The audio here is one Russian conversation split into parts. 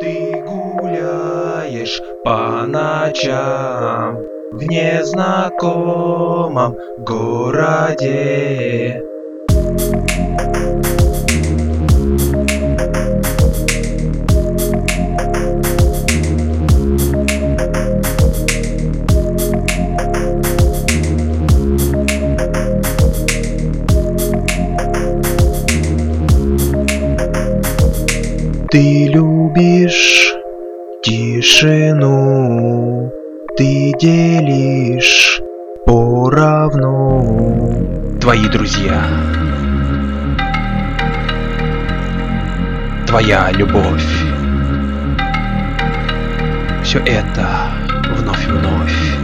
Ты гуляешь по ночам в незнакомом городе. Ты любишь тишину, ты делишь поровну. Твои друзья, твоя любовь, все это вновь и вновь.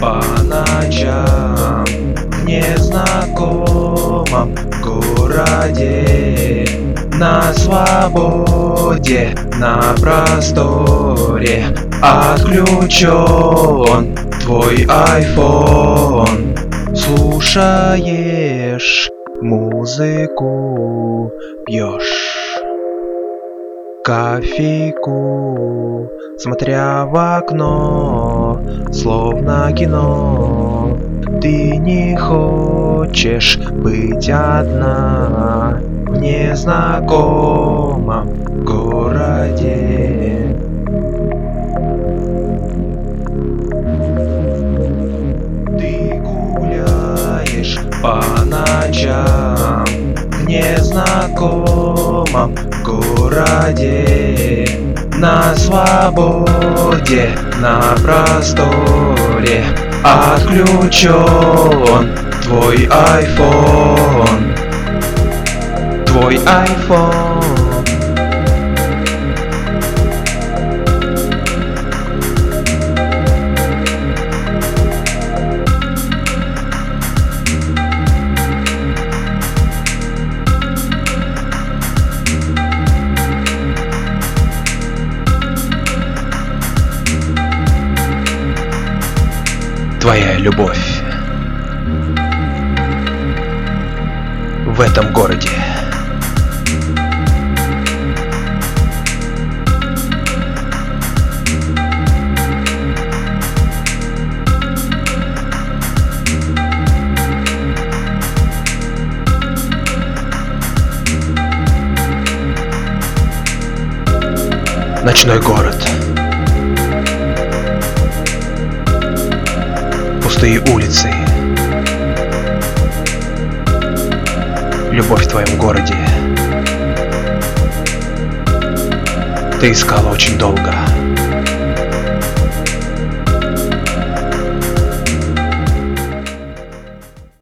По ночам в незнакомом городе, на свободе, на просторе, отключен твой iPhone. Слушаешь музыку, пьешь кофейку, смотря в окно, словно кино. Ты не хочешь быть одна в незнакомом городе. Ты гуляешь по ночам в незнакомом городе, на свободе, на просторе, отключен твой iPhone. Твой iPhone. Твоя любовь в этом городе. Ночной город. Пустые улицы. Любовь в твоем городе. Ты искала очень долго.